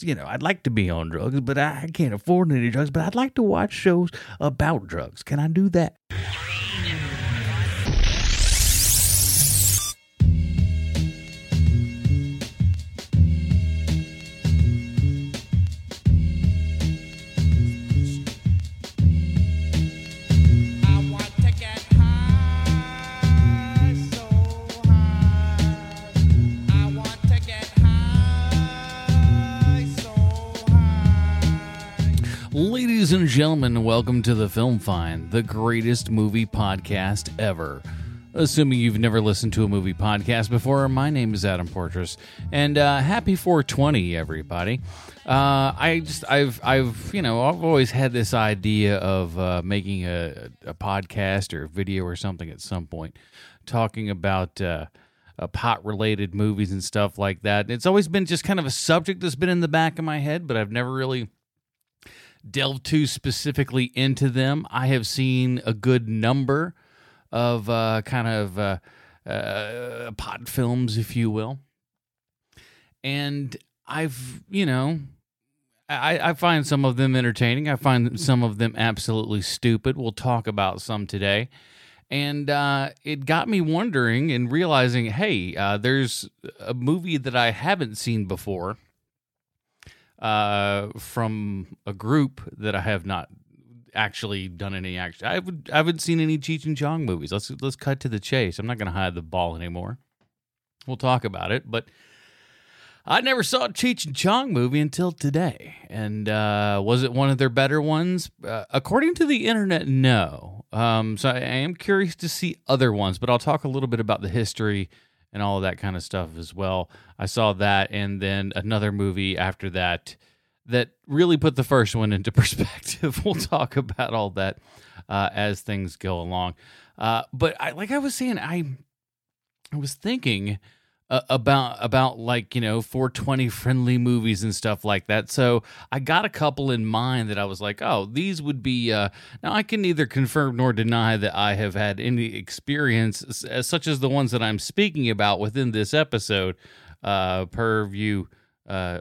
because, you know, I'd like to be on drugs, but I can't afford any drugs, but I'd like to watch shows about drugs. Can I do that? Ladies and gentlemen, welcome to The Film Find, the greatest movie podcast ever. Assuming you've never listened to a movie podcast before, my name is Adam Portris, and happy 420, everybody. I've always had this idea of making a podcast or a video or something at some point, talking about pot-related movies and stuff like that. It's always been just kind of a subject that's been in the back of my head, but I've never really delve too specifically into them. I have seen a good number of pot films, if you will. And I find some of them entertaining. I find some of them absolutely stupid. We'll talk about some today. And it got me wondering and realizing, hey, there's a movie that I haven't seen before from a group that I have not actually done any action. I haven't seen any Cheech and Chong movies. Let's cut to the chase. I'm not going to hide the ball anymore. We'll talk about it, but I never saw a Cheech and Chong movie until today. And was it one of their better ones? According to the internet, no. So I am curious to see other ones, but I'll talk a little bit about the history and all of that kind of stuff as well. I saw that, and then another movie after that that really put the first one into perspective. We'll talk about all that as things go along. But I was thinking about like, you know, 420 friendly movies and stuff like that. So I got a couple in mind that I was like, oh, these would be. Now I can neither confirm nor deny that I have had any experience such as the ones that I'm speaking about within this episode, purview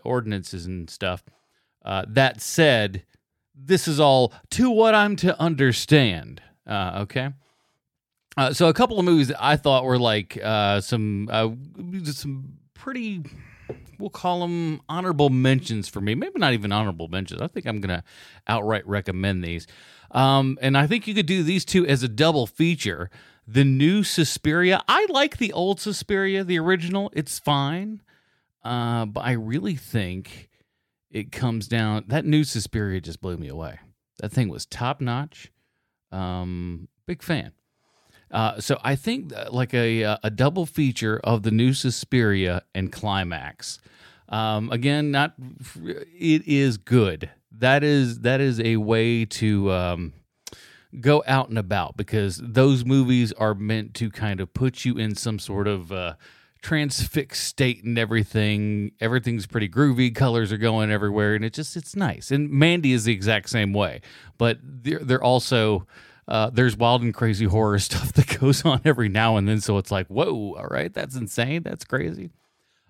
ordinances and stuff. That said, this is all to what I'm to understand. Okay. So a couple of movies that I thought were like some pretty, we'll call them honorable mentions for me. Maybe not even honorable mentions. I think I'm going to outright recommend these. And I think you could do these two as a double feature. The new Suspiria. I like the old Suspiria, the original. It's fine. But I really think it comes down. That new Suspiria just blew me away. That thing was top notch. Big fan. So I think like a double feature of the new Suspiria and Climax. Again, it is good. That is a way to go out and about, because those movies are meant to kind of put you in some sort of transfixed state and everything. Everything's pretty groovy. Colors are going everywhere, and it's nice. And Mandy is the exact same way, but they're also. There's wild and crazy horror stuff that goes on every now and then, so it's like, whoa, all right, that's insane, that's crazy.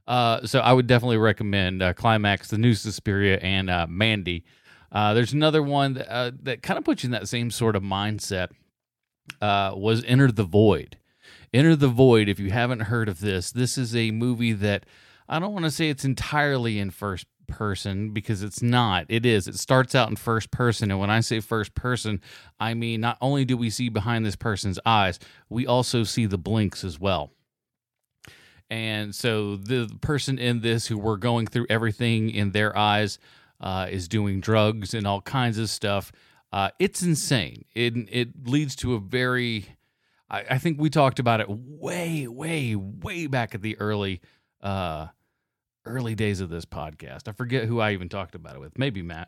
So I would definitely recommend Climax, the new Suspiria, and Mandy. There's another one that kind of puts you in that same sort of mindset, was Enter the Void. Enter the Void, if you haven't heard of this is a movie that I don't want to say it's entirely in first person, because it's not. It is. It starts out in first person, and when I say first person, I mean not only do we see behind this person's eyes, we also see the blinks as well. And so the person in this, who we're going through everything in their eyes, is doing drugs and all kinds of stuff. It's insane. It leads to a very. I think we talked about it way, way, way back at the early days of this podcast. I forget who I even talked about it with, maybe Matt,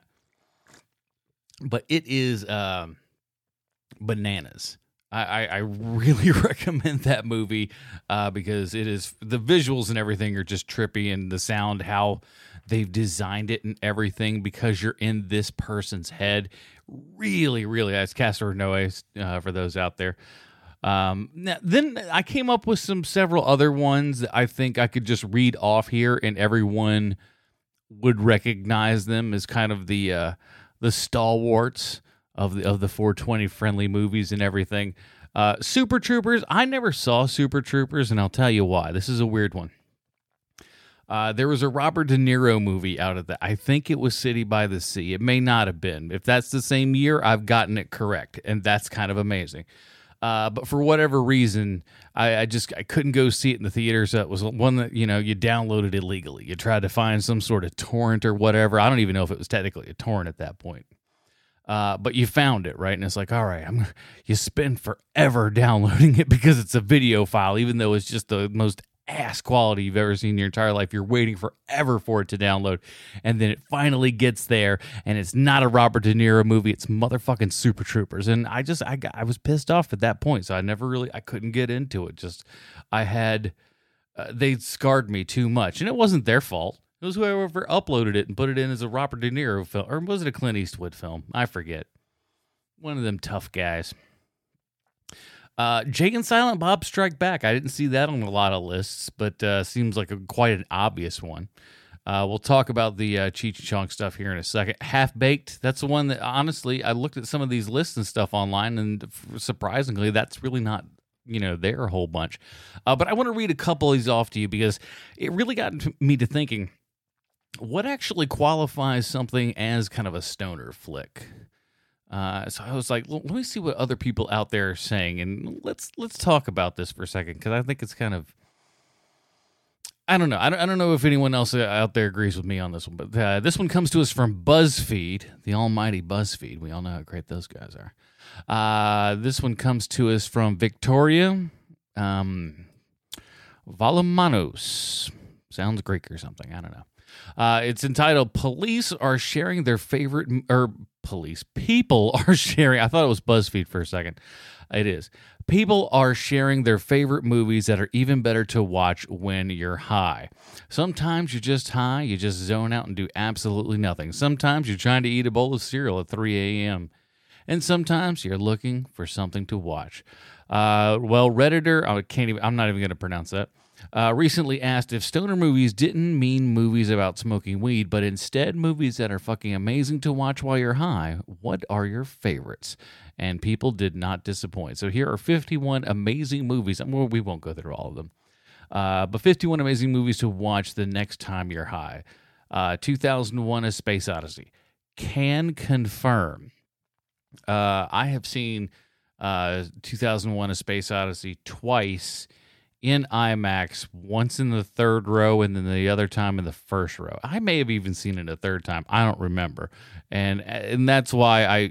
but it is bananas. I really recommend that movie because it is, the visuals and everything are just trippy, and the sound, how they've designed it and everything, because you're in this person's head. Really, really, it's Castor Noé for those out there. Then I came up with several other ones that I think I could just read off here, and everyone would recognize them as kind of the stalwarts of the 420 friendly movies and everything. Super Troopers. I never saw Super Troopers, and I'll tell you why. This is a weird one. There was a Robert De Niro movie out of that. I think it was City by the Sea. It may not have been. If that's the same year, I've gotten it correct, and that's kind of amazing. But for whatever reason, I couldn't go see it in the theater, so it was one that, you know, you downloaded illegally. You tried to find some sort of torrent or whatever. I don't even know if it was technically a torrent at that point. But you found it, right? And it's like, all right, you spend forever downloading it because it's a video file, even though it's just the most ass quality you've ever seen in your entire life. You're waiting forever for it to download, and then it finally gets there, and it's not a Robert De Niro movie, it's motherfucking Super Troopers. And I was pissed off at that point, so I couldn't get into it. Just they'd scarred me too much, and it wasn't their fault. It was whoever uploaded it and put it in as a Robert De Niro film, or was it a Clint Eastwood film? I forget. One of them tough guys. Jay and Silent Bob Strike Back. I didn't see that on a lot of lists, but seems like quite an obvious one. We'll talk about the Cheech and Chong stuff here in a second. Half-Baked, that's the one that, honestly, I looked at some of these lists and stuff online, and surprisingly, that's really not, there a whole bunch. But I want to read a couple of these off to you because it really got me to thinking, what actually qualifies something as kind of a stoner flick? So I was like, let me see what other people out there are saying, and let's talk about this for a second, because I think it's kind of, I don't know. I don't know if anyone else out there agrees with me on this one, but this one comes to us from BuzzFeed, the almighty BuzzFeed. We all know how great those guys are. This one comes to us from Victoria Valomanos. Sounds Greek or something. I don't know. It's entitled People Are Sharing. I thought it was BuzzFeed for a second. It is. People are sharing their favorite movies that are even better to watch when you're high. Sometimes you're just high. You just zone out and do absolutely nothing. Sometimes you're trying to eat a bowl of cereal at 3 a.m. And sometimes you're looking for something to watch. Redditor, I'm not even going to pronounce that. Recently asked if stoner movies didn't mean movies about smoking weed, but instead movies that are fucking amazing to watch while you're high. What are your favorites? And people did not disappoint. So here are 51 amazing movies. Well, we won't go through all of them. But 51 amazing movies to watch the next time you're high. 2001 A Space Odyssey. Can confirm. I have seen 2001 A Space Odyssey twice in IMAX, once in the third row and then the other time in the first row. I may have even seen it a third time. I don't remember. And that's why I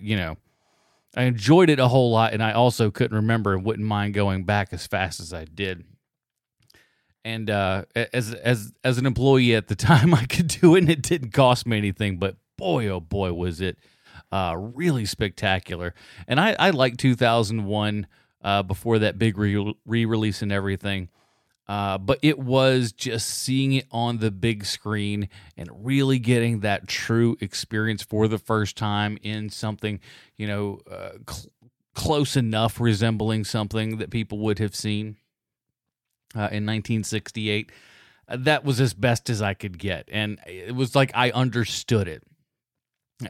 enjoyed it a whole lot, and I also couldn't remember and wouldn't mind going back as fast as I did. And as an employee at the time, I could do it, and it didn't cost me anything, but boy, oh boy, was it really spectacular. And I like 2001 before that big re-release and everything. But it was just seeing it on the big screen and really getting that true experience for the first time in something, close enough resembling something that people would have seen in 1968. That was as best as I could get. And it was like I understood it.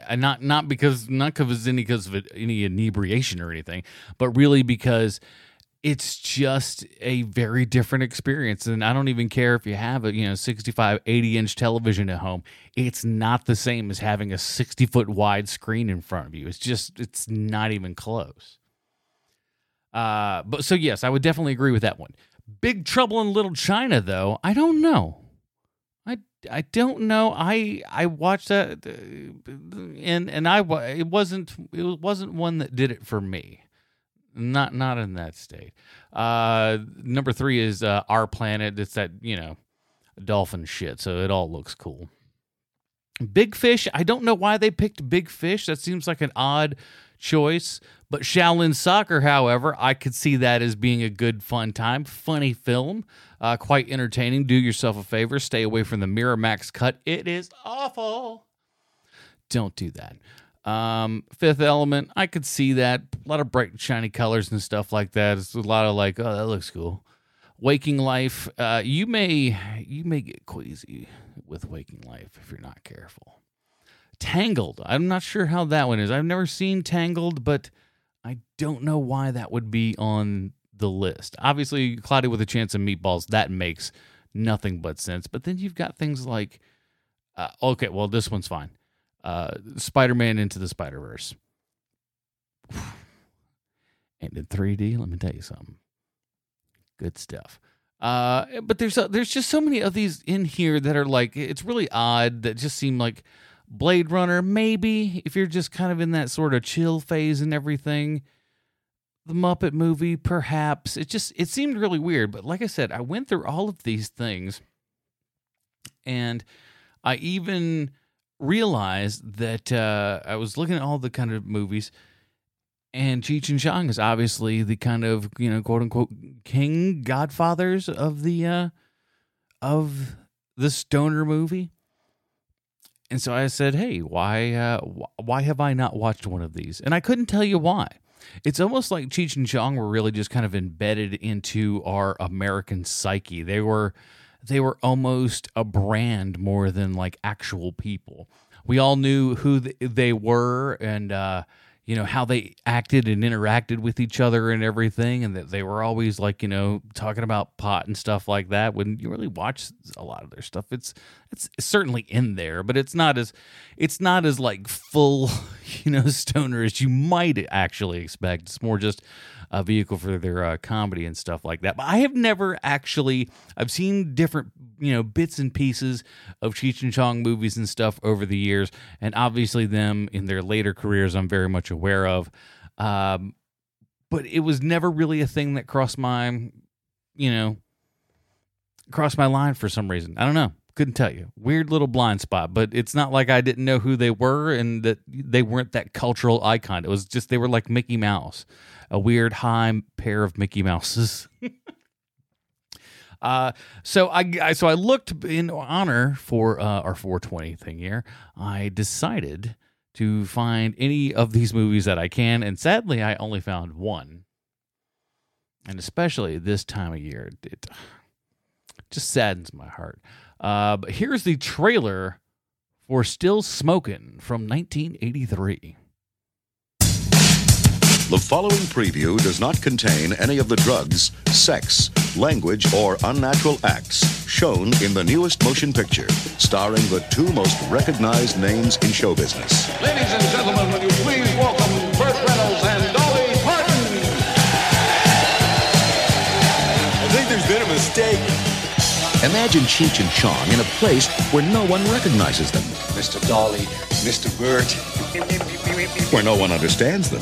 And not because of any inebriation or anything, but really because it's just a very different experience. And I don't even care if you have a 65, 80-inch television at home. It's not the same as having a 60-foot wide screen in front of you. It's not even close. But so yes, I would definitely agree with that one. Big Trouble in Little China, though, I don't know. I don't know. I watched that, and it wasn't one that did it for me. Not in that state. Number 3 is Our Planet. It's that dolphin shit. So it all looks cool. Big Fish. I don't know why they picked Big Fish. That seems like an odd choice. But Shaolin Soccer, however, I could see that as being a good, fun time. Funny film, quite entertaining. Do yourself a favor. Stay away from the Miramax cut. It is awful. Don't do that. Fifth Element, I could see that. A lot of bright, shiny colors and stuff like that. It's a lot of like, oh, that looks cool. Waking Life. You may get queasy with Waking Life if you're not careful. Tangled. I'm not sure how that one is. I've never seen Tangled, but I don't know why that would be on the list. Obviously, Cloudy with a Chance of Meatballs, that makes nothing but sense. But then you've got things like, okay, well, this one's fine. Spider-Man Into the Spider-Verse. And in 3D, let me tell you something. Good stuff. But there's just so many of these in here that are like, it's really odd, that just seem like Blade Runner. Maybe if you're just kind of in that sort of chill phase and everything, the Muppet Movie, perhaps. It seemed really weird. But like I said, I went through all of these things, and I even realized that I was looking at all the kind of movies, and Cheech and Chong is obviously the kind of, quote unquote, king godfathers of the stoner movie. And so I said, hey, why have I not watched one of these? And I couldn't tell you why. It's almost like Cheech and Chong were really just kind of embedded into our American psyche. They were almost a brand more than like actual people. We all knew who they were, and how they acted and interacted with each other and everything, and that they were always like, talking about pot and stuff like that. When you really watch a lot of their stuff, it's certainly in there, but it's not as like full, stoner as you might actually expect. It's more just a vehicle for their comedy and stuff like that. But I have never actually, I've seen different, bits and pieces of Cheech and Chong movies and stuff over the years, and obviously them in their later careers I'm very much aware of. But it was never really a thing that crossed my line for some reason. I don't know. Couldn't tell you. Weird little blind spot, but it's not like I didn't know who they were and that they weren't that cultural icon. It was just they were like Mickey Mouse, a weird high pair of Mickey Mouses. So I looked in honor for our 420 thing here. I decided to find any of these movies that I can, and sadly, I only found one. And especially this time of year, it just saddens my heart. But here's the trailer for Still Smokin' from 1983. The following preview does not contain any of the drugs, sex, language, or unnatural acts shown in the newest motion picture, starring the two most recognized names in show business. Ladies and gentlemen, will you please welcome Burt Reynolds and Dolly Parton? I think there's been a mistake. Imagine Cheech and Chong in a place where no one recognizes them. Mr. Dolly, Mr. Burt, where no one understands them.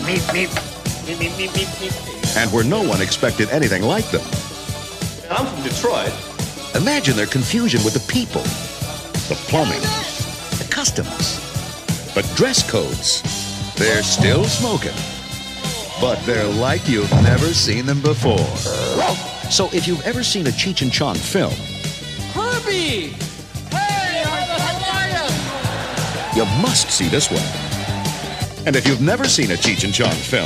And where no one expected anything like them. I'm from Detroit. Imagine their confusion with the people, the plumbing, the customs, the dress codes. They're still smoking, but they're like you've never seen them before. So if you've ever seen a Cheech and Chong film, Herbie! Hey, how are you? You must see this one. And if you've never seen a Cheech and Chong film,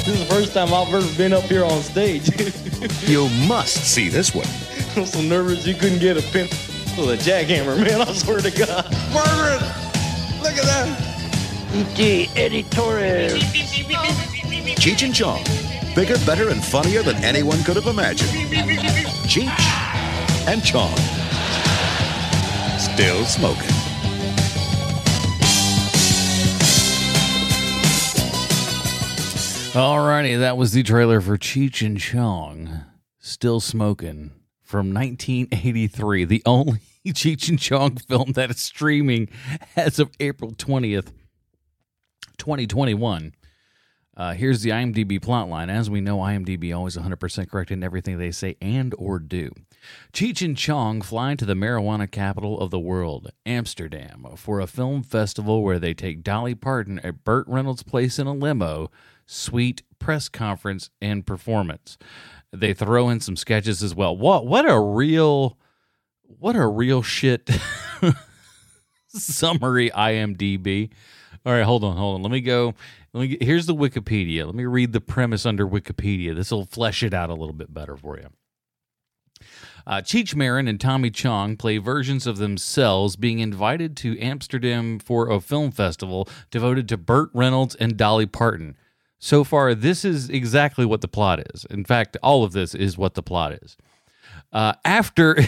this is the first time I've ever been up here on stage. You must see this one. I'm so nervous you couldn't get a pin with a jackhammer, man. I swear to God. Margaret! Look at that! E.T. Eddie Torres. Cheech and Chong. Bigger, better, and funnier than anyone could have imagined. Cheech and Chong. Still smoking. Alrighty, that was the trailer for Cheech and Chong, Still Smokin' from 1983, the only Cheech and Chong film that is streaming as of April 20th, 2021. Here's the IMDb plotline. As we know, IMDb always 100% correct in everything they say and or do. Cheech and Chong fly to the marijuana capital of the world, Amsterdam, for a film festival where they take Dolly Parton at Burt Reynolds' place in a limo, sweet press conference and performance. They throw in some sketches as well. What a real shit summary, IMDb. All right, hold on. Here's the Wikipedia. Let me read the premise under Wikipedia. This will flesh it out a little bit better for you. Cheech Marin and Tommy Chong play versions of themselves being invited to Amsterdam for a film festival devoted to Burt Reynolds and Dolly Parton. So far, this is exactly what the plot is. In fact, all of this is what the plot is. After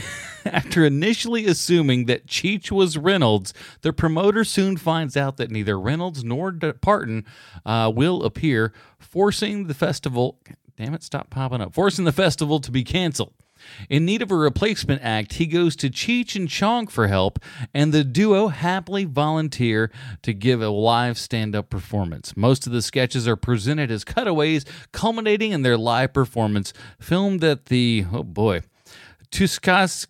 initially assuming that Cheech was Reynolds, the promoter soon finds out that neither Reynolds nor Parton will appear, forcing the festival... Damn it, stop popping up. Forcing the festival to be canceled. In need of a replacement act, he goes to Cheech and Chong for help, and the duo happily volunteer to give a live stand-up performance. Most of the sketches are presented as cutaways, culminating in their live performance, filmed at the, oh boy, Tuskanoski?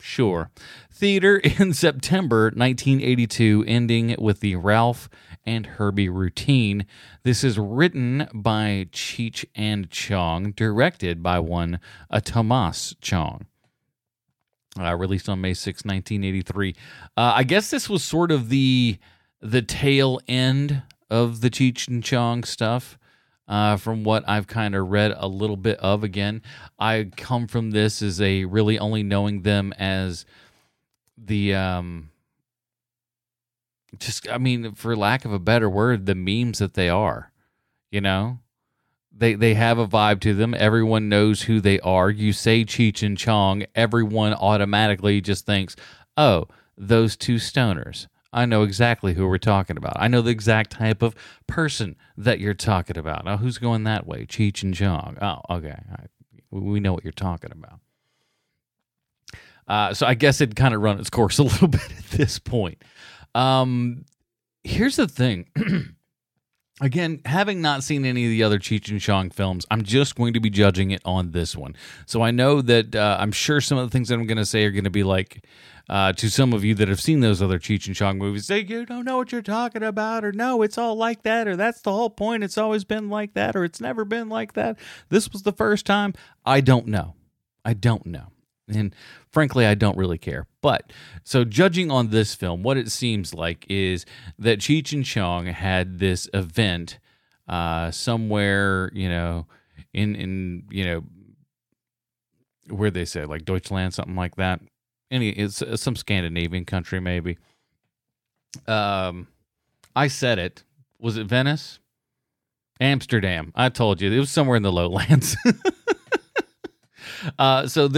Sure. Theater in September 1982, ending with the Ralph and Herbie routine. This is written by Cheech and Chong, directed by Tomas Chong. Released on May 6, 1983. I guess this was sort of the tail end of the Cheech and Chong stuff. From what I've kind of read a little bit of, again, I come from this as a really only knowing them as the, for lack of a better word, the memes that they are, you know, they have a vibe to them. Everyone knows who they are. You say Cheech and Chong, everyone automatically just thinks, oh, those two stoners. I know exactly who we're talking about. I know the exact type of person that you're talking about. Now, who's going that way? Cheech and Chong. Oh, okay. We know what you're talking about. So I guess it kind of run its course a little bit at this point. Here's the thing. Again, having not seen any of the other Cheech and Chong films, I'm just going to be judging it on this one. So I know that I'm sure some of the things that I'm going to say are going to be like, to some of you that have seen those other Cheech and Chong movies, say, you don't know what you're talking about, or no, it's all like that, or that's the whole point, it's always been like that, or it's never been like that. This was the first time. I don't know. And frankly, I don't really care. But so judging on this film, what it seems like is that Cheech and Chong had this event somewhere, in where they say like Deutschland, something like that. It's some Scandinavian country, maybe. I said it. Was it Venice? Amsterdam. I told you it was somewhere in the lowlands. So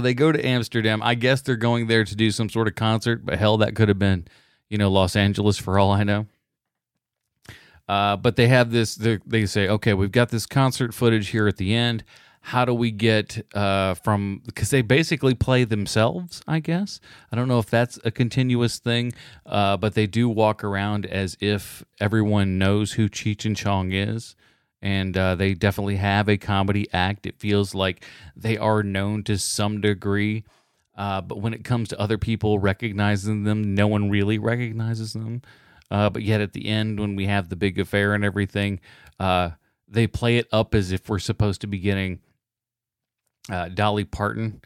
they go to Amsterdam. I guess they're going there to do some sort of concert, but hell, that could have been, Los Angeles for all I know. But they have this, they say, okay, we've got this concert footage here at the end. How do we get because they basically play themselves, I guess. I don't know if that's a continuous thing, but they do walk around as if everyone knows who Cheech and Chong is. And they definitely have a comedy act. It feels like they are known to some degree. But when it comes to other people recognizing them, no one really recognizes them. But yet at the end, when we have the big affair and everything, they play it up as if we're supposed to be getting Dolly Parton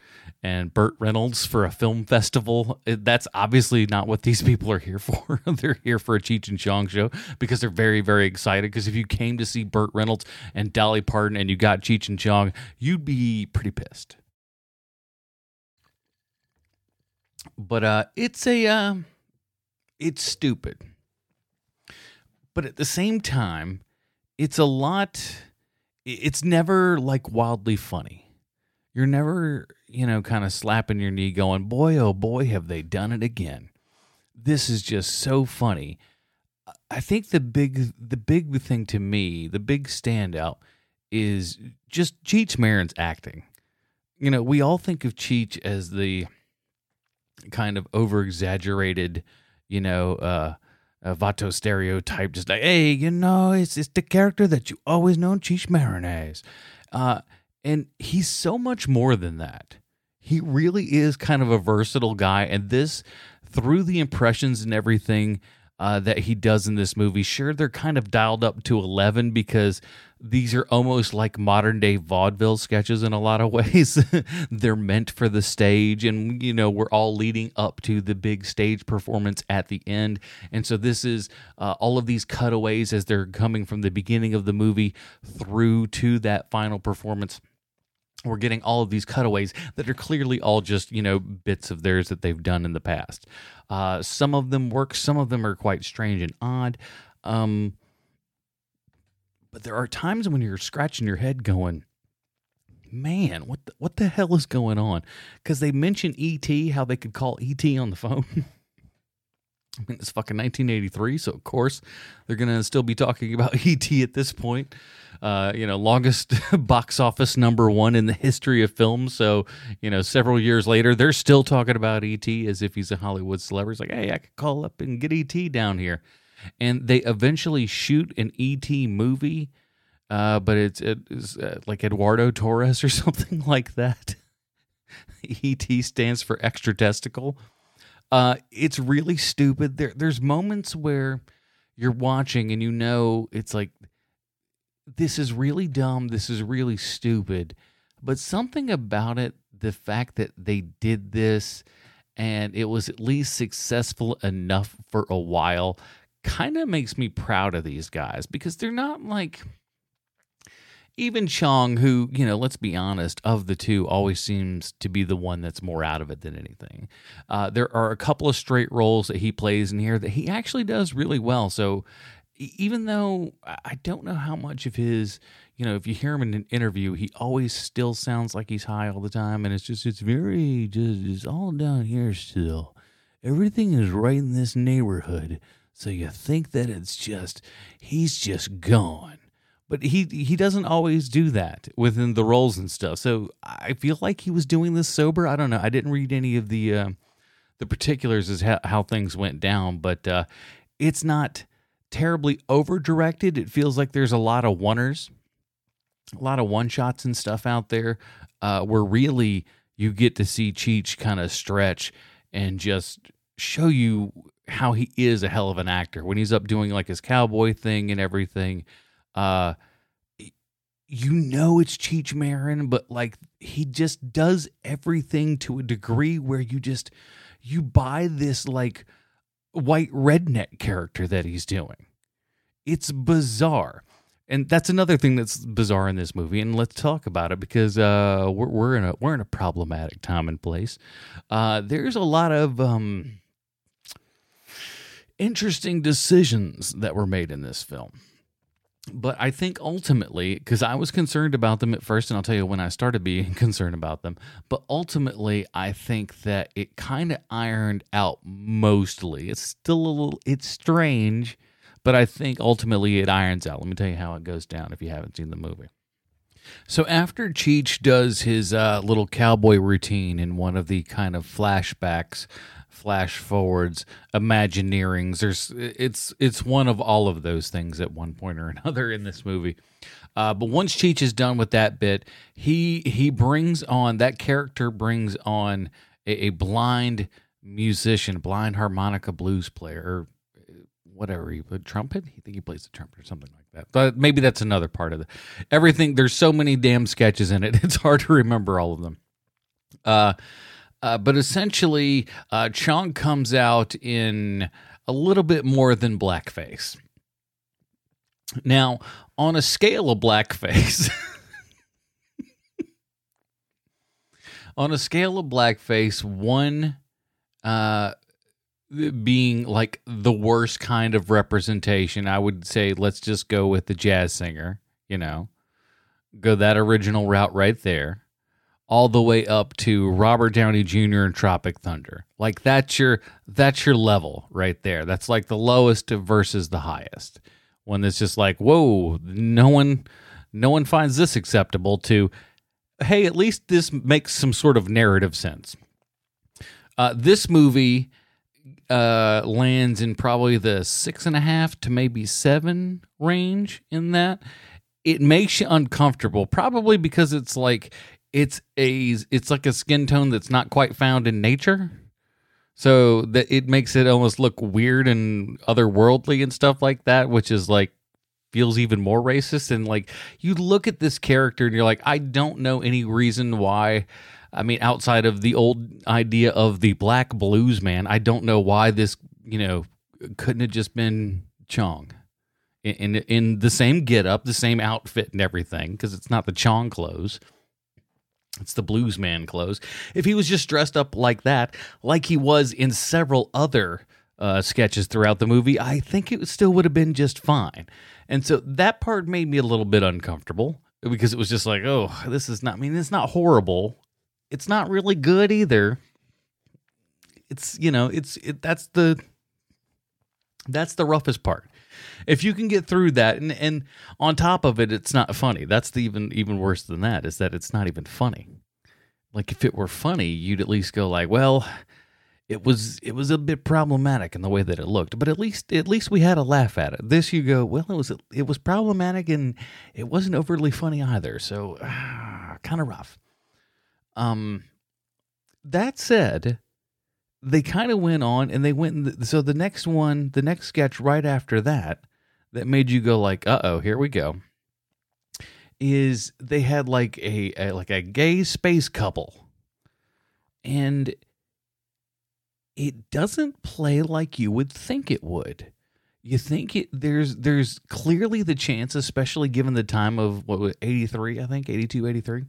and Burt Reynolds for a film festival. That's obviously not what these people are here for. They're here for a Cheech and Chong show because they're very, very excited. Because if you came to see Burt Reynolds and Dolly Parton and you got Cheech and Chong, you'd be pretty pissed. But it's stupid. But at the same time, it's never like wildly funny. You're never, kind of slapping your knee going, boy, oh boy, have they done it again. This is just so funny. I think the big thing to me, the big standout is just Cheech Marin's acting. We all think of Cheech as the kind of over-exaggerated, Vato stereotype, just like, hey, it's the character that you always known Cheech Marin as. And he's so much more than that. He really is kind of a versatile guy. And this, through the impressions and everything that he does in this movie, sure, they're kind of dialed up to 11 because these are almost like modern-day vaudeville sketches in a lot of ways. They're meant for the stage, and, we're all leading up to the big stage performance at the end. And so this is all of these cutaways as they're coming from the beginning of the movie through to that final performance. we're getting all of these cutaways that are clearly all just, you know, bits of theirs that they've done in the past. Some of them work, some of them are quite strange and odd. But there are times when you're scratching your head going, man, what the hell is going on? Because they mention E.T., how they could call E.T. on the phone. I mean, it's fucking 1983, so of course they're going to still be talking about E.T. at this point. You know, longest box office #1 in the history of film. So, you know, several years later, they're still talking about E.T. as if he's a Hollywood celebrity. It's like, hey, I could call up and get E.T. down here. And they eventually shoot an E.T. movie, but it's like Eduardo Torres or something like that. E.T. stands for extra testicle. It's really stupid. There's moments where you're watching and you know it's like, this is really dumb, this is really stupid. But something about it, the fact that they did this and it was at least successful enough for a while, kind of makes me proud of these guys, because they're not like even Chong, who, you know, let's be honest, of the two always seems to be the one that's more out of it than anything. There are a couple of straight roles that he plays in here that he actually does really well. So even though I don't know how much of his, you know, if you hear him in an interview, he always still sounds like he's high all the time. And it's all down here still. Everything is right in this neighborhood. So you think that it's just, he's just gone. But he doesn't always do that within the roles and stuff. So I feel like he was doing this sober. I don't know. I didn't read any of the particulars as how things went down. But it's not terribly over-directed. It feels like there's a lot of one-ers, a lot of one-shots and stuff out there where really you get to see Cheech kind of stretch and just show you how he is a hell of an actor when he's up doing like his cowboy thing and everything. You know, it's Cheech Marin, but like he just does everything to a degree where you buy this like white redneck character that he's doing. It's bizarre. And that's another thing that's bizarre in this movie, and let's talk about it, because we're in a problematic time and place. There's a lot of interesting decisions that were made in this film. But I think ultimately, because I was concerned about them at first, and I'll tell you when I started being concerned about them, but ultimately I think that it kind of ironed out mostly. It's still it's strange, but I think ultimately it irons out. Let me tell you how it goes down if you haven't seen the movie. So after Cheech does his little cowboy routine in one of the kind of flashbacks, flash forwards, Imagineerings, it's one of all of those things at one point or another in this movie. But once Cheech is done with that bit, he brings on, that character brings on a blind musician, blind harmonica blues player, or whatever, he played trumpet. I think he plays the trumpet or something like that. But maybe that's another part of it. Everything. There's so many damn sketches in it. It's hard to remember all of them. But essentially, Chong comes out in a little bit more than blackface. Now, on a scale of blackface, one being like the worst kind of representation, I would say let's just go with the jazz singer, you know, go that original route right there, all the way up to Robert Downey Jr. and Tropic Thunder. Like that's your level right there. That's like the lowest versus the highest. One that's just like, whoa, no one finds this acceptable, to, hey, at least this makes some sort of narrative sense. This movie lands in probably the 6.5 to maybe 7 range in that. It makes you uncomfortable, probably because it's like, it's like a skin tone that's not quite found in nature, so that it makes it almost look weird and otherworldly and stuff like that, which is like feels even more racist. And like you look at this character and you're like, I don't know any reason why. I mean, outside of the old idea of the black blues man, I don't know why this, you know, couldn't have just been Chong in the same getup, the same outfit and everything, because it's not the Chong clothes. It's the blues man clothes. If he was just dressed up like that, like he was in several other sketches throughout the movie, I think it still would have been just fine. And so that part made me a little bit uncomfortable because it was just like, oh, this is not, I mean, it's not horrible. It's not really good either. It's, you know, that's the roughest part. If you can get through that, and on top of it, it's not funny. That's the even worse than that, is that it's not even funny. Like, if it were funny, you'd at least go like, well, it was a bit problematic in the way that it looked, but at least we had a laugh at it. This, you go, well, it was problematic, and it wasn't overly funny either, so kind of rough. That said, they kind of went on, and they went. So the next sketch right after that made you go like, "Uh-oh, here we go," is they had like a gay space couple, and it doesn't play like you would think it would. You think there's clearly the chance, especially given the time of what was 83, I think 82, 83.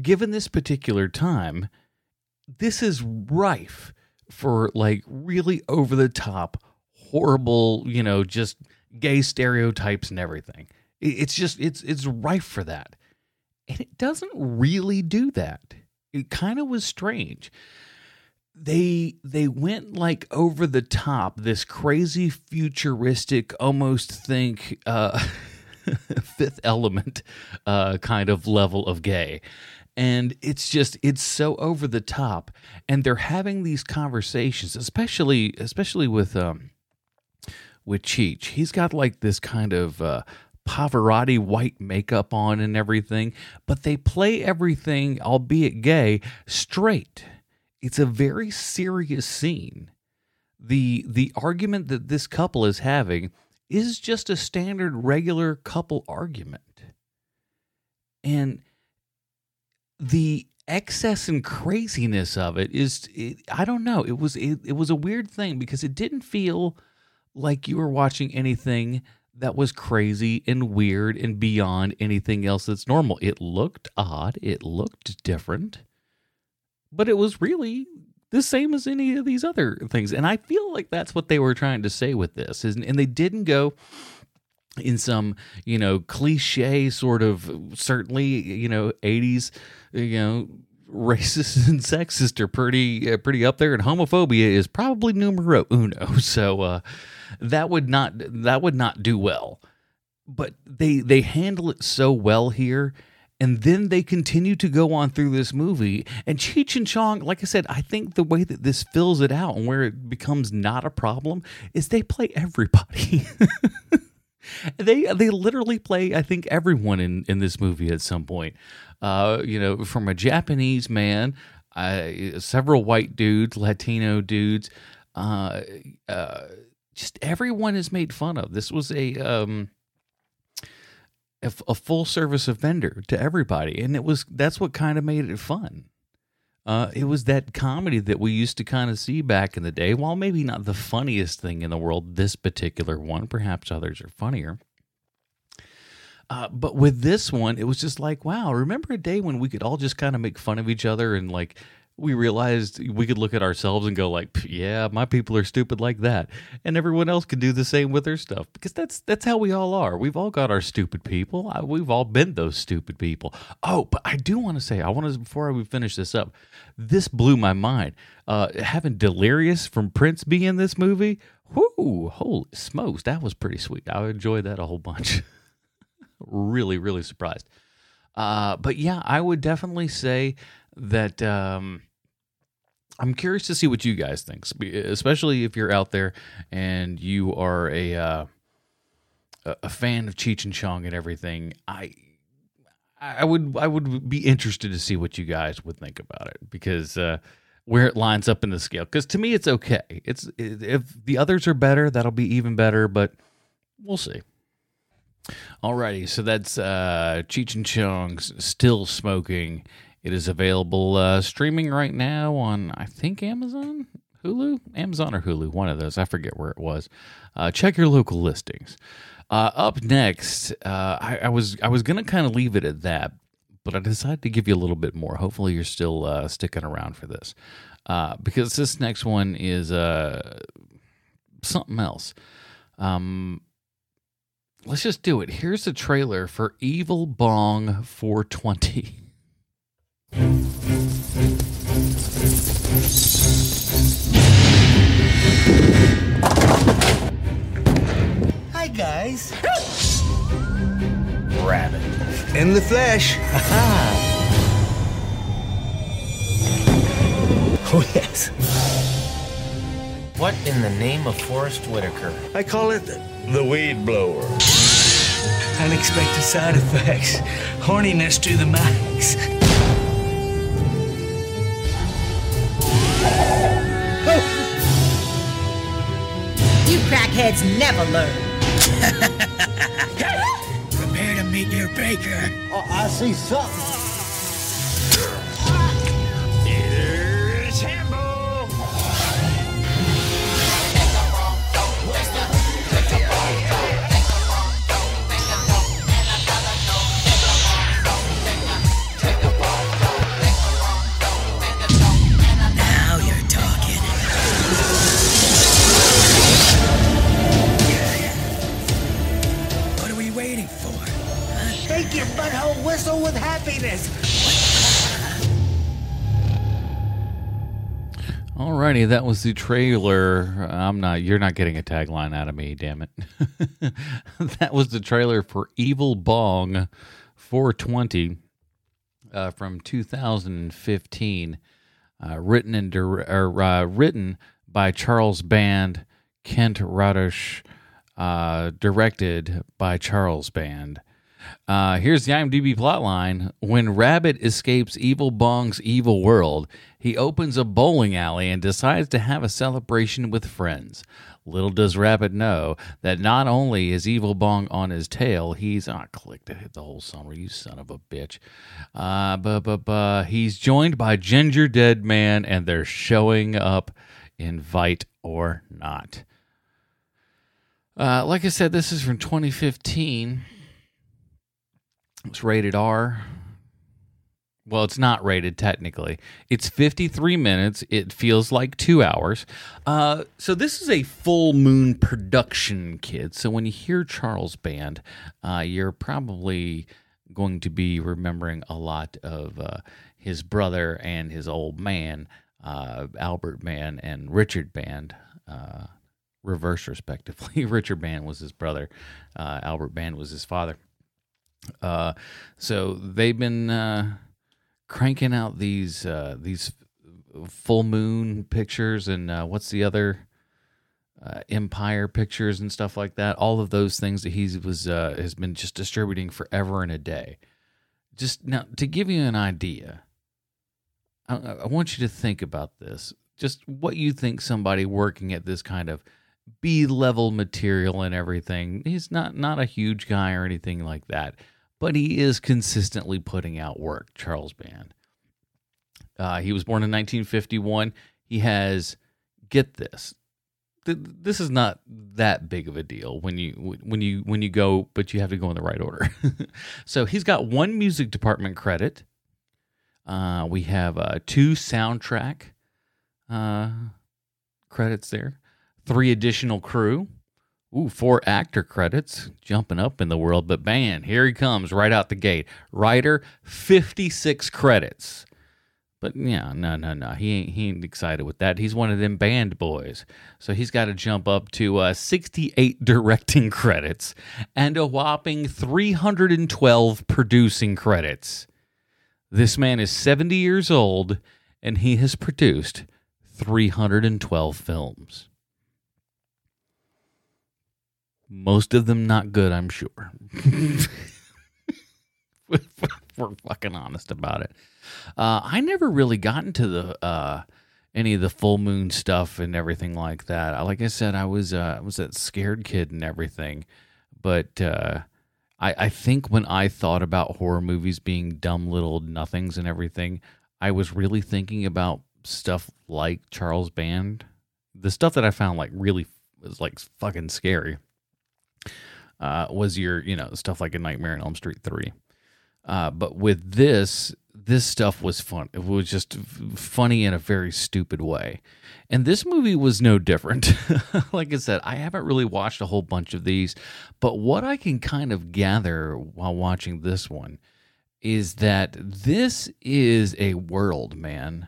Given this particular time, this is rife for like really over the top, horrible, you know, just gay stereotypes and everything. It's just, it's rife for that. And it doesn't really do that. It kind of was strange. They went like over the top, this crazy futuristic, almost think, Fifth Element kind of level of gay. And it's just, it's so over the top, and they're having these conversations, especially with Cheech. He's got like this kind of Pavarotti white makeup on and everything, but they play everything, albeit gay, straight. It's a very serious scene. The argument that this couple is having is just a standard regular couple argument. And the excess and craziness of it is—I don't know. It was a weird thing because it didn't feel like you were watching anything that was crazy and weird and beyond anything else that's normal. It looked odd. It looked different, but it was really the same as any of these other things. And I feel like that's what they were trying to say with this, and they didn't go in some, you know, cliche sort of, certainly, you know, 80s, you know, racist and sexist are pretty up there, and homophobia is probably numero uno. So that would not do well. But they handle it so well here, and then they continue to go on through this movie. And Cheech and Chong, like I said, I think the way that this fills it out and where it becomes not a problem is they play everybody. They literally play, I think, everyone in this movie at some point. You know, from a Japanese man, several white dudes, Latino dudes, just everyone is made fun of. This was a full service offender to everybody, and that's what kind of made it fun. It was that comedy that we used to kind of see back in the day. While maybe not the funniest thing in the world, this particular one, perhaps others are funnier. But with this one, it was just like, wow, remember a day when we could all just kind of make fun of each other, and like we realized we could look at ourselves and go like, yeah, my people are stupid like that. And everyone else can do the same with their stuff, because that's how we all are. We've all got our stupid people. We've all been those stupid people. Oh, but I do want to say, before we finish this up, this blew my mind. Having Delirious from Prince be in this movie, whoo, holy smokes, that was pretty sweet. I enjoyed that a whole bunch. Really, really surprised. But yeah, I would definitely say that I'm curious to see what you guys think, especially if you're out there and you are a fan of Cheech and Chong and everything. I would be interested to see what you guys would think about it, because where it lines up in the scale. Because to me, it's okay. It's, if the others are better, that'll be even better. But we'll see. Alrighty, so that's Cheech and Chong's Still Smoking. It is available streaming right now on, I think, Amazon? Hulu? Amazon or Hulu, one of those. I forget where it was. Check your local listings. Up next, I was going to kind of leave it at that, but I decided to give you a little bit more. Hopefully you're still sticking around for this, because this next one is something else. Let's just do it. Here's the trailer for Evil Bong 420. Hi, guys. Rabbit. In the flesh. Oh, yes. What in the name of Forrest Whitaker? I call it the weed blower. Unexpected side effects. Horniness to the max. Oh. You crackheads never learn. Prepare to meet your baker. Oh, I see something. Your butthole whistle with happiness. Alrighty, that was the trailer. You're not getting a tagline out of me, damn it. That was the trailer for Evil Bong 420 from 2015, written by Charles Band, Kent Radish, directed by Charles Band. Here's the IMDb plotline. When Rabbit escapes Evil Bong's evil world, he opens a bowling alley and decides to have a celebration with friends. Little does Rabbit know that not only is Evil Bong on his tail, he's joined by Ginger Dead Man, and they're showing up, invite or not. Like I said, this is from 2015. It's rated R. Well, it's not rated technically. It's 53 minutes. It feels like 2 hours. So this is a Full Moon production, kid. So when you hear Charles Band, you're probably going to be remembering a lot of his brother and his old man, Albert Band and Richard Band, reverse respectively. Richard Band was his brother. Albert Band was his father. So they've been cranking out these Full Moon Pictures and what's the other Empire Pictures and stuff like that. All of those things that he was has been just distributing forever and a day. Just now to give you an idea, I want you to think about this. Just what you think somebody working at this kind of B-level material and everything. He's not a huge guy or anything like that, but he is consistently putting out work, Charles Band. He was born in 1951. He has, get this. This is not that big of a deal when you go, but you have to go in the right order. So he's got one music department credit. We have two soundtrack credits there. 3 additional crew. 4 actor credits. Jumping up in the world, but man, here he comes right out the gate. Writer, 56 credits. But yeah, no. He ain't excited with that. He's one of them band boys. So he's got to jump up to 68 directing credits and a whopping 312 producing credits. This man is 70 years old and he has produced 312 films. Most of them not good, I'm sure. We're fucking honest about it. I never really got into the any of the Full Moon stuff and everything like that. Like I said, I was that scared kid and everything. But I think when I thought about horror movies being dumb little nothings and everything, I was really thinking about stuff like Charles Band. The stuff that I found like really was like fucking scary. Was your, you know, stuff like A Nightmare on Elm Street 3, But with this stuff was fun. It was just funny in a very stupid way. And this movie was no different. Like I said, I haven't really watched a whole bunch of these, but what I can kind of gather while watching this one is that this is a world, man.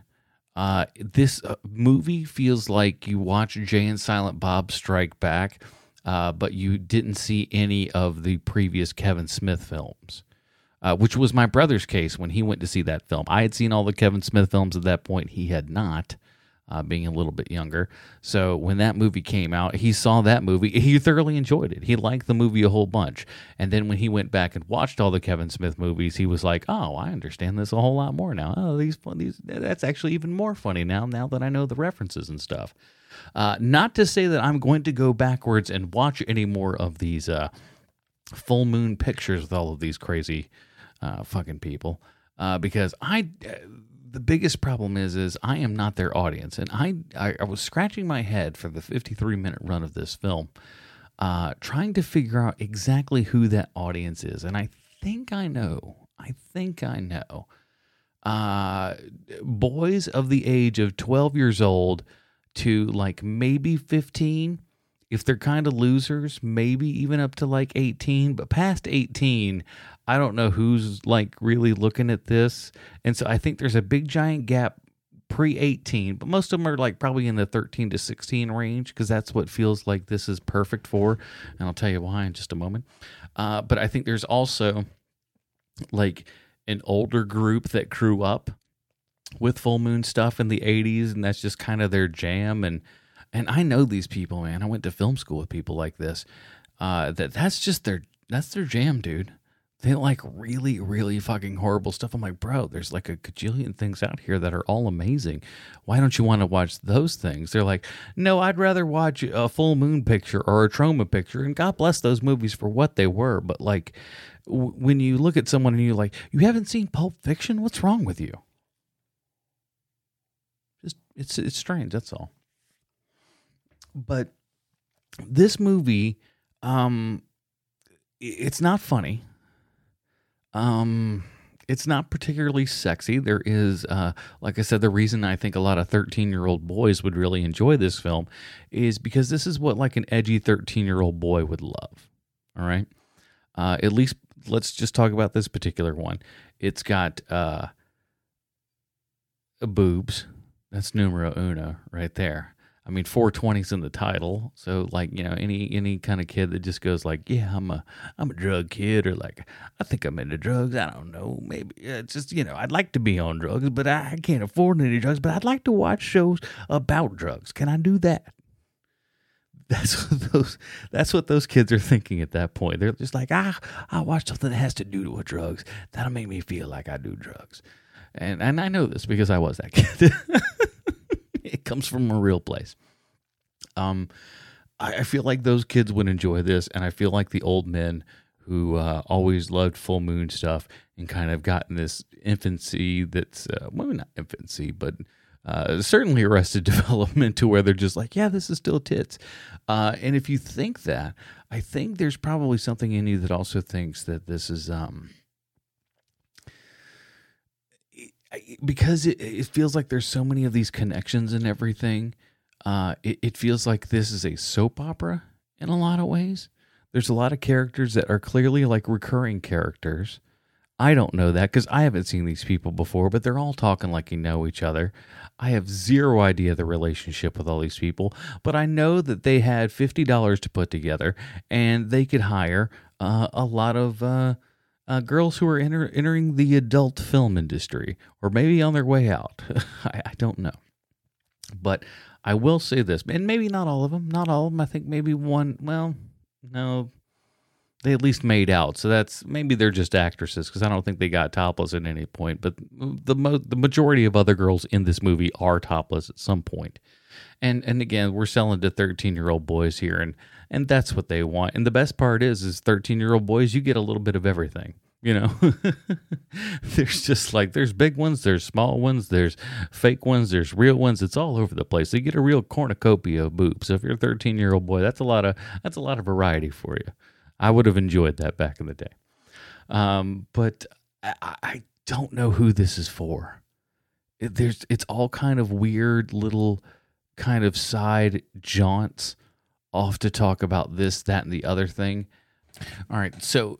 This movie feels like you watch Jay and Silent Bob Strike Back, but you didn't see any of the previous Kevin Smith films. Which was my brother's case when he went to see that film. I had seen all the Kevin Smith films at that point. He had not, being a little bit younger. So when that movie came out, he saw that movie. He thoroughly enjoyed it. He liked the movie a whole bunch. And then when he went back and watched all the Kevin Smith movies, he was like, oh, I understand this a whole lot more now. Oh, these that's actually even more funny now that I know the references and stuff. Not to say that I'm going to go backwards and watch any more of these Full Moon Pictures with all of these crazy fucking people, because the biggest problem is I am not their audience, and I was scratching my head for the 53-minute run of this film, trying to figure out exactly who that audience is, and I think I know, boys of the age of 12 years old to like maybe 15, if they're kind of losers, maybe even up to like 18, but past 18, I don't know who's like really looking at this. And so I think there's a big giant gap pre-18, but most of them are like probably in the 13 to 16 range because that's what feels like this is perfect for. And I'll tell you why in just a moment. But I think there's also like an older group that grew up with Full Moon stuff in the 80s, and that's just kind of their jam. And I know these people, man. I went to film school with people like this. That's their jam, dude. They like really, really fucking horrible stuff. I'm like, bro, there's like a gajillion things out here that are all amazing. Why don't you want to watch those things? They're like, no, I'd rather watch a Full Moon Picture or a Trauma Picture. And God bless those movies for what they were. But like when you look at someone and you're like, you haven't seen Pulp Fiction? What's wrong with you? Just it's strange. That's all. But this movie, it's not funny. It's not particularly sexy. There is, like I said, the reason I think a lot of 13-year-old boys would really enjoy this film is because this is what like an edgy 13-year-old boy would love. All right. At least let's just talk about this particular one. It's got boobs. That's numero uno right there. I mean, 420's in the title, so like, you know, any kind of kid that just goes like, yeah, I'm a drug kid, or like, I think I'm into drugs. I don't know, maybe it's just, you know, I'd like to be on drugs, but I can't afford any drugs. But I'd like to watch shows about drugs. Can I do that? That's what those kids are thinking at that point. They're just like, I watch something that has to do with drugs. That'll make me feel like I do drugs, and I know this because I was that kid. It comes from a real place. I feel like those kids would enjoy this, and I feel like the old men who always loved Full Moon stuff and kind of gotten this infancy that's, well, not infancy, but certainly arrested development to where they're just like, yeah, this is still tits. And if you think that, I think there's probably something in you that also thinks that this is... because it feels like there's so many of these connections and everything, it feels like this is a soap opera in a lot of ways. There's a lot of characters that are clearly like recurring characters. I don't know that because I haven't seen these people before, but they're all talking like you know each other. I have zero idea the relationship with all these people, but I know that they had $50 to put together, and they could hire a lot of... girls who are entering the adult film industry, or maybe on their way out. I don't know. But I will say this, and maybe not all of them. I think maybe one, well, no, they at least made out. So that's, maybe they're just actresses, because I don't think they got topless at any point. But the majority of other girls in this movie are topless at some point. And again, we're selling to 13-year-old boys here, and that's what they want. And the best part is 13-year-old boys, you get a little bit of everything, you know. There's just like, there's big ones, there's small ones, there's fake ones, there's real ones. It's all over the place. So you get a real cornucopia of boobs. So if you're a 13-year-old boy, that's a lot of variety for you. I would have enjoyed that back in the day. But I don't know who this is for. It's all kind of weird little kind of side jaunts off to talk about this, that, and the other thing. All right, so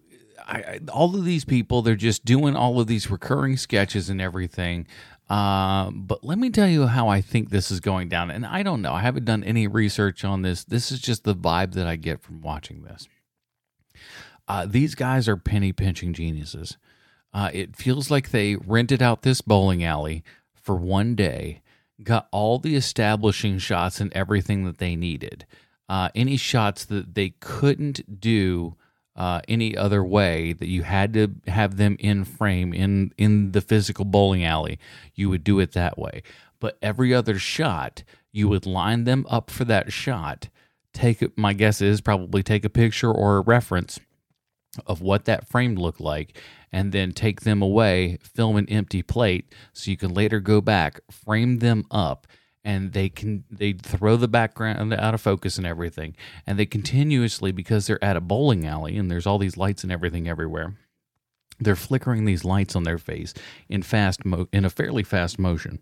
all of these people, they're just doing all of these recurring sketches and everything. But let me tell you how I think this is going down. And I don't know. I haven't done any research on this. This is just the vibe that I get from watching this. These guys are penny-pinching geniuses. It feels like they rented out this bowling alley for one day, got all the establishing shots and everything that they needed. Any shots that they couldn't do any other way, that you had to have them in frame in the physical bowling alley, you would do it that way. But every other shot, you would line them up for that shot. My guess is probably take a picture or a reference of what that frame looked like, and then take them away, film an empty plate, so you can later go back, frame them up, and they throw the background out of focus and everything, and they continuously, because they're at a bowling alley and there's all these lights and everything everywhere, they're flickering these lights on their face in a fairly fast motion.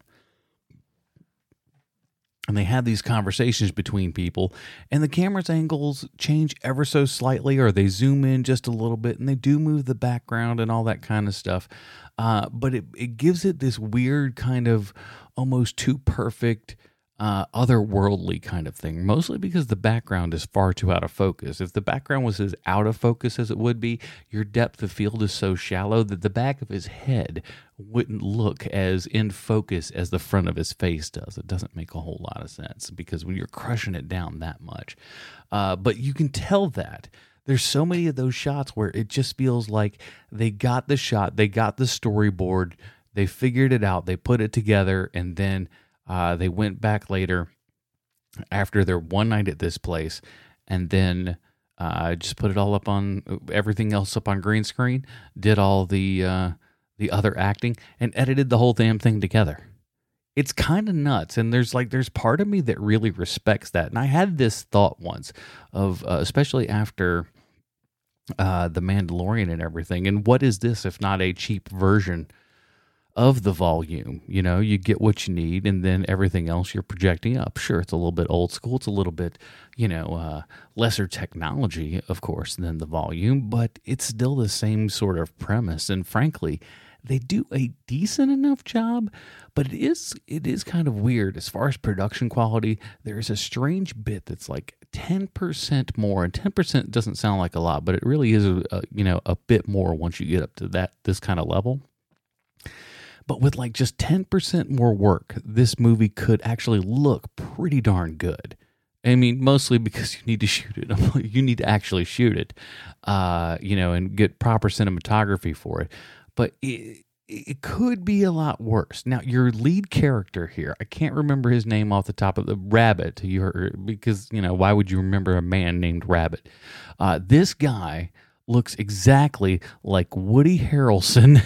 And they have these conversations between people, and the camera's angles change ever so slightly, or they zoom in just a little bit, and they do move the background and all that kind of stuff. But it gives it this weird kind of almost too perfect, otherworldly kind of thing, mostly because the background is far too out of focus. If the background was as out of focus as it would be, your depth of field is so shallow that the back of his head wouldn't look as in focus as the front of his face does. It doesn't make a whole lot of sense, because when you're crushing it down that much, but you can tell that there's so many of those shots where it just feels like they got the shot, they got the storyboard, they figured it out, they put it together, and then they went back later after their one night at this place, and then just put it all up on everything else up on green screen, did all the other acting, and edited the whole damn thing together. It's kind of nuts, and there's part of me that really respects that. And I had this thought once of especially after The Mandalorian and everything. And what is this if not a cheap version of the volume? You know, you get what you need, and then everything else you're projecting up. Sure, it's a little bit old school. It's a little bit, lesser technology, of course, than the volume, but it's still the same sort of premise. And frankly, they do a decent enough job, but it is kind of weird. As far as production quality, there's a strange bit that's like 10% more, and 10% doesn't sound like a lot, but it really is a bit more once you get up to this kind of level. But with like just 10% more work, this movie could actually look pretty darn good. I mean, mostly because you need to shoot it. You need to actually shoot it, and get proper cinematography for it. But it could be a lot worse. Now, your lead character here, I can't remember his name off the top of the Rabbit. You heard, because, why would you remember a man named Rabbit? This guy looks exactly like Woody Harrelson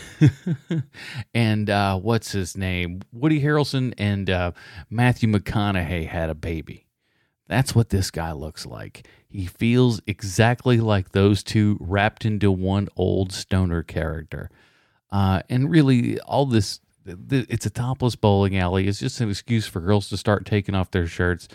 and what's his name? Woody Harrelson and Matthew McConaughey had a baby. That's what this guy looks like. He feels exactly like those two wrapped into one old stoner character. And really, all this, it's a topless bowling alley. It's just an excuse for girls to start taking off their shirts.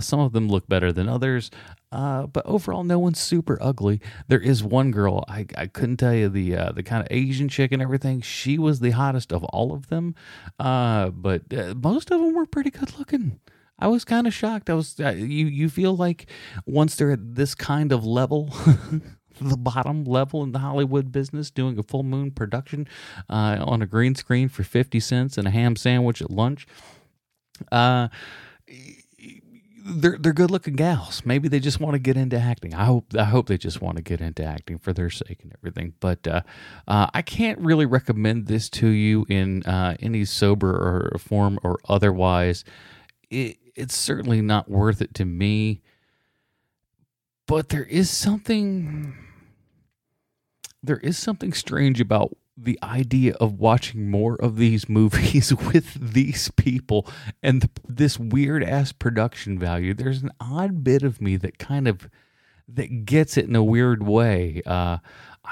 Some of them look better than others. But overall, no one's super ugly. There is one girl, I couldn't tell you the kind of Asian chick and everything. She was the hottest of all of them. But most of them were pretty good looking. I was kind of shocked. You feel like once they're at this kind of level, the bottom level in the Hollywood business, doing a full moon production on a green screen for 50 cents and a ham sandwich at lunch. They're good-looking gals. Maybe they just want to get into acting. I hope they just want to get into acting for their sake and everything. But I can't really recommend this to you in any sober or form or otherwise. It's certainly not worth it to me. But there is something strange about the idea of watching more of these movies with these people and this weird ass production value. There's an odd bit of me that kind of that gets it in a weird way.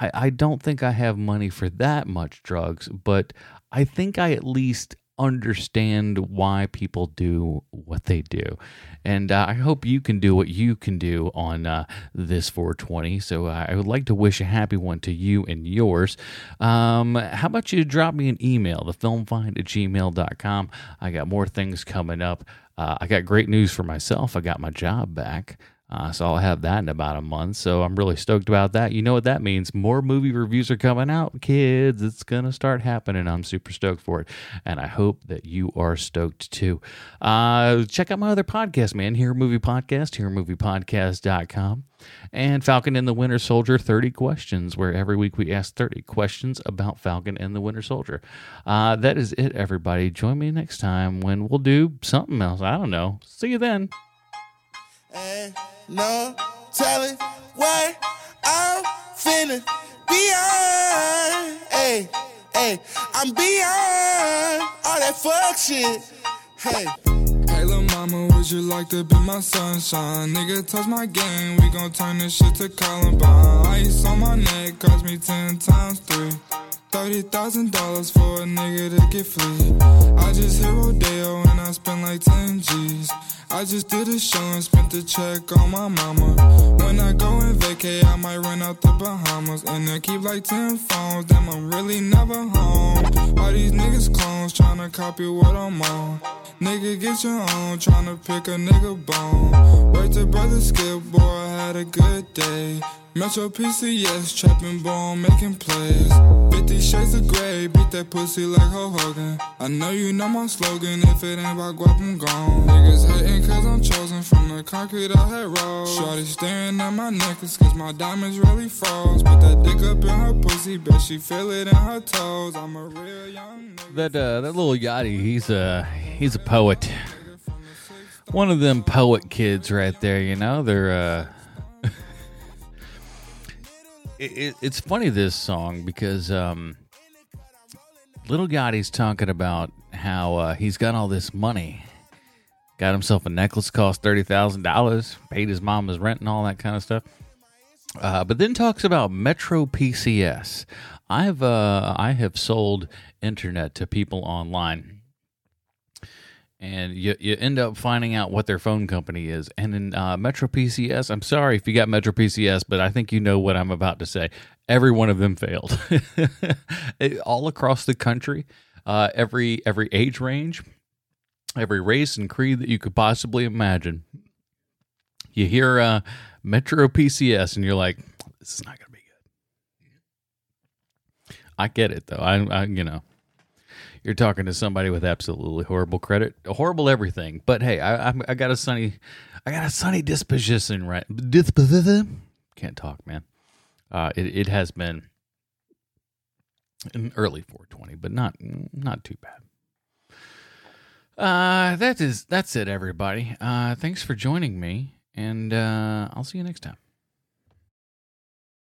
I don't think I have money for that much drugs, but I think I at least understand why people do what they do. And I hope you can do what you can do on this 420. So I would like to wish a happy one to you and yours. How about you drop me an email, thefilmfind@gmail.com. I got more things coming up. I got great news for myself. I got my job back. So I'll have that in about a month. So I'm really stoked about that. You know what that means. More movie reviews are coming out, kids. It's going to start happening. I'm super stoked for it. And I hope that you are stoked too. Check out my other podcast, man. Hear Movie Podcast, HearMoviePodcast.com. And Falcon and the Winter Soldier, 30 Questions, where every week we ask 30 questions about Falcon and the Winter Soldier. That is it, everybody. Join me next time when we'll do something else. I don't know. See you then. Ain't no telling what I'm finna be on. Hey, hey, I'm beyond all that fuck shit. Hey, hey, lil' mama, would you like to be my sunshine? Nigga, touch my game, we gon' turn this shit to Columbine. Ice on my neck, cost me 10 times 3. $30,000 for a nigga to get free. I just hit Rodeo and I spent like 10 G's. I just did a show and spent the check on my mama. When I go and vacay, I might run out the Bahamas. And I keep like 10 phones, damn, I'm really never home. All these niggas clones tryna copy what I'm on. Nigga, get your own, tryna pick a nigga bone. Worked a brother Skip, boy, I had a good day. Metro PCS, trapping, boy, I'm making plays. 50 shades of gray, beat that pussy like Hulk Hogan. I know you know my slogan, if it ain't about guap, I'm gone. Niggas hatin' cause I'm chosen from the concrete I had rolled. Shorty staring at my necklace cause my diamonds really froze. Put that dick up in her pussy, bet she feel it in her toes. I'm a real young nigga. That Lil Yachty, he's a poet. One of them poet kids right there, you know? They're It's funny, this song, because Lil Yachty's talking about how he's got all this money. Got himself a necklace, cost $30,000, paid his mama's rent and all that kind of stuff. But then talks about Metro PCS. I have sold internet to people online. And you end up finding out what their phone company is. And in Metro PCS, I'm sorry if you got Metro PCS, but I think you know what I'm about to say. Every one of them failed. All across the country, every age range, every race and creed that you could possibly imagine. You hear Metro PCS and you're like, this is not going to be good. I get it, though. I you know. You're talking to somebody with absolutely horrible credit, horrible everything. But hey, I got a sunny disposition, right? Can't talk, man. It has been an early 420, but not too bad. That's it, everybody. Thanks for joining me, and I'll see you next time.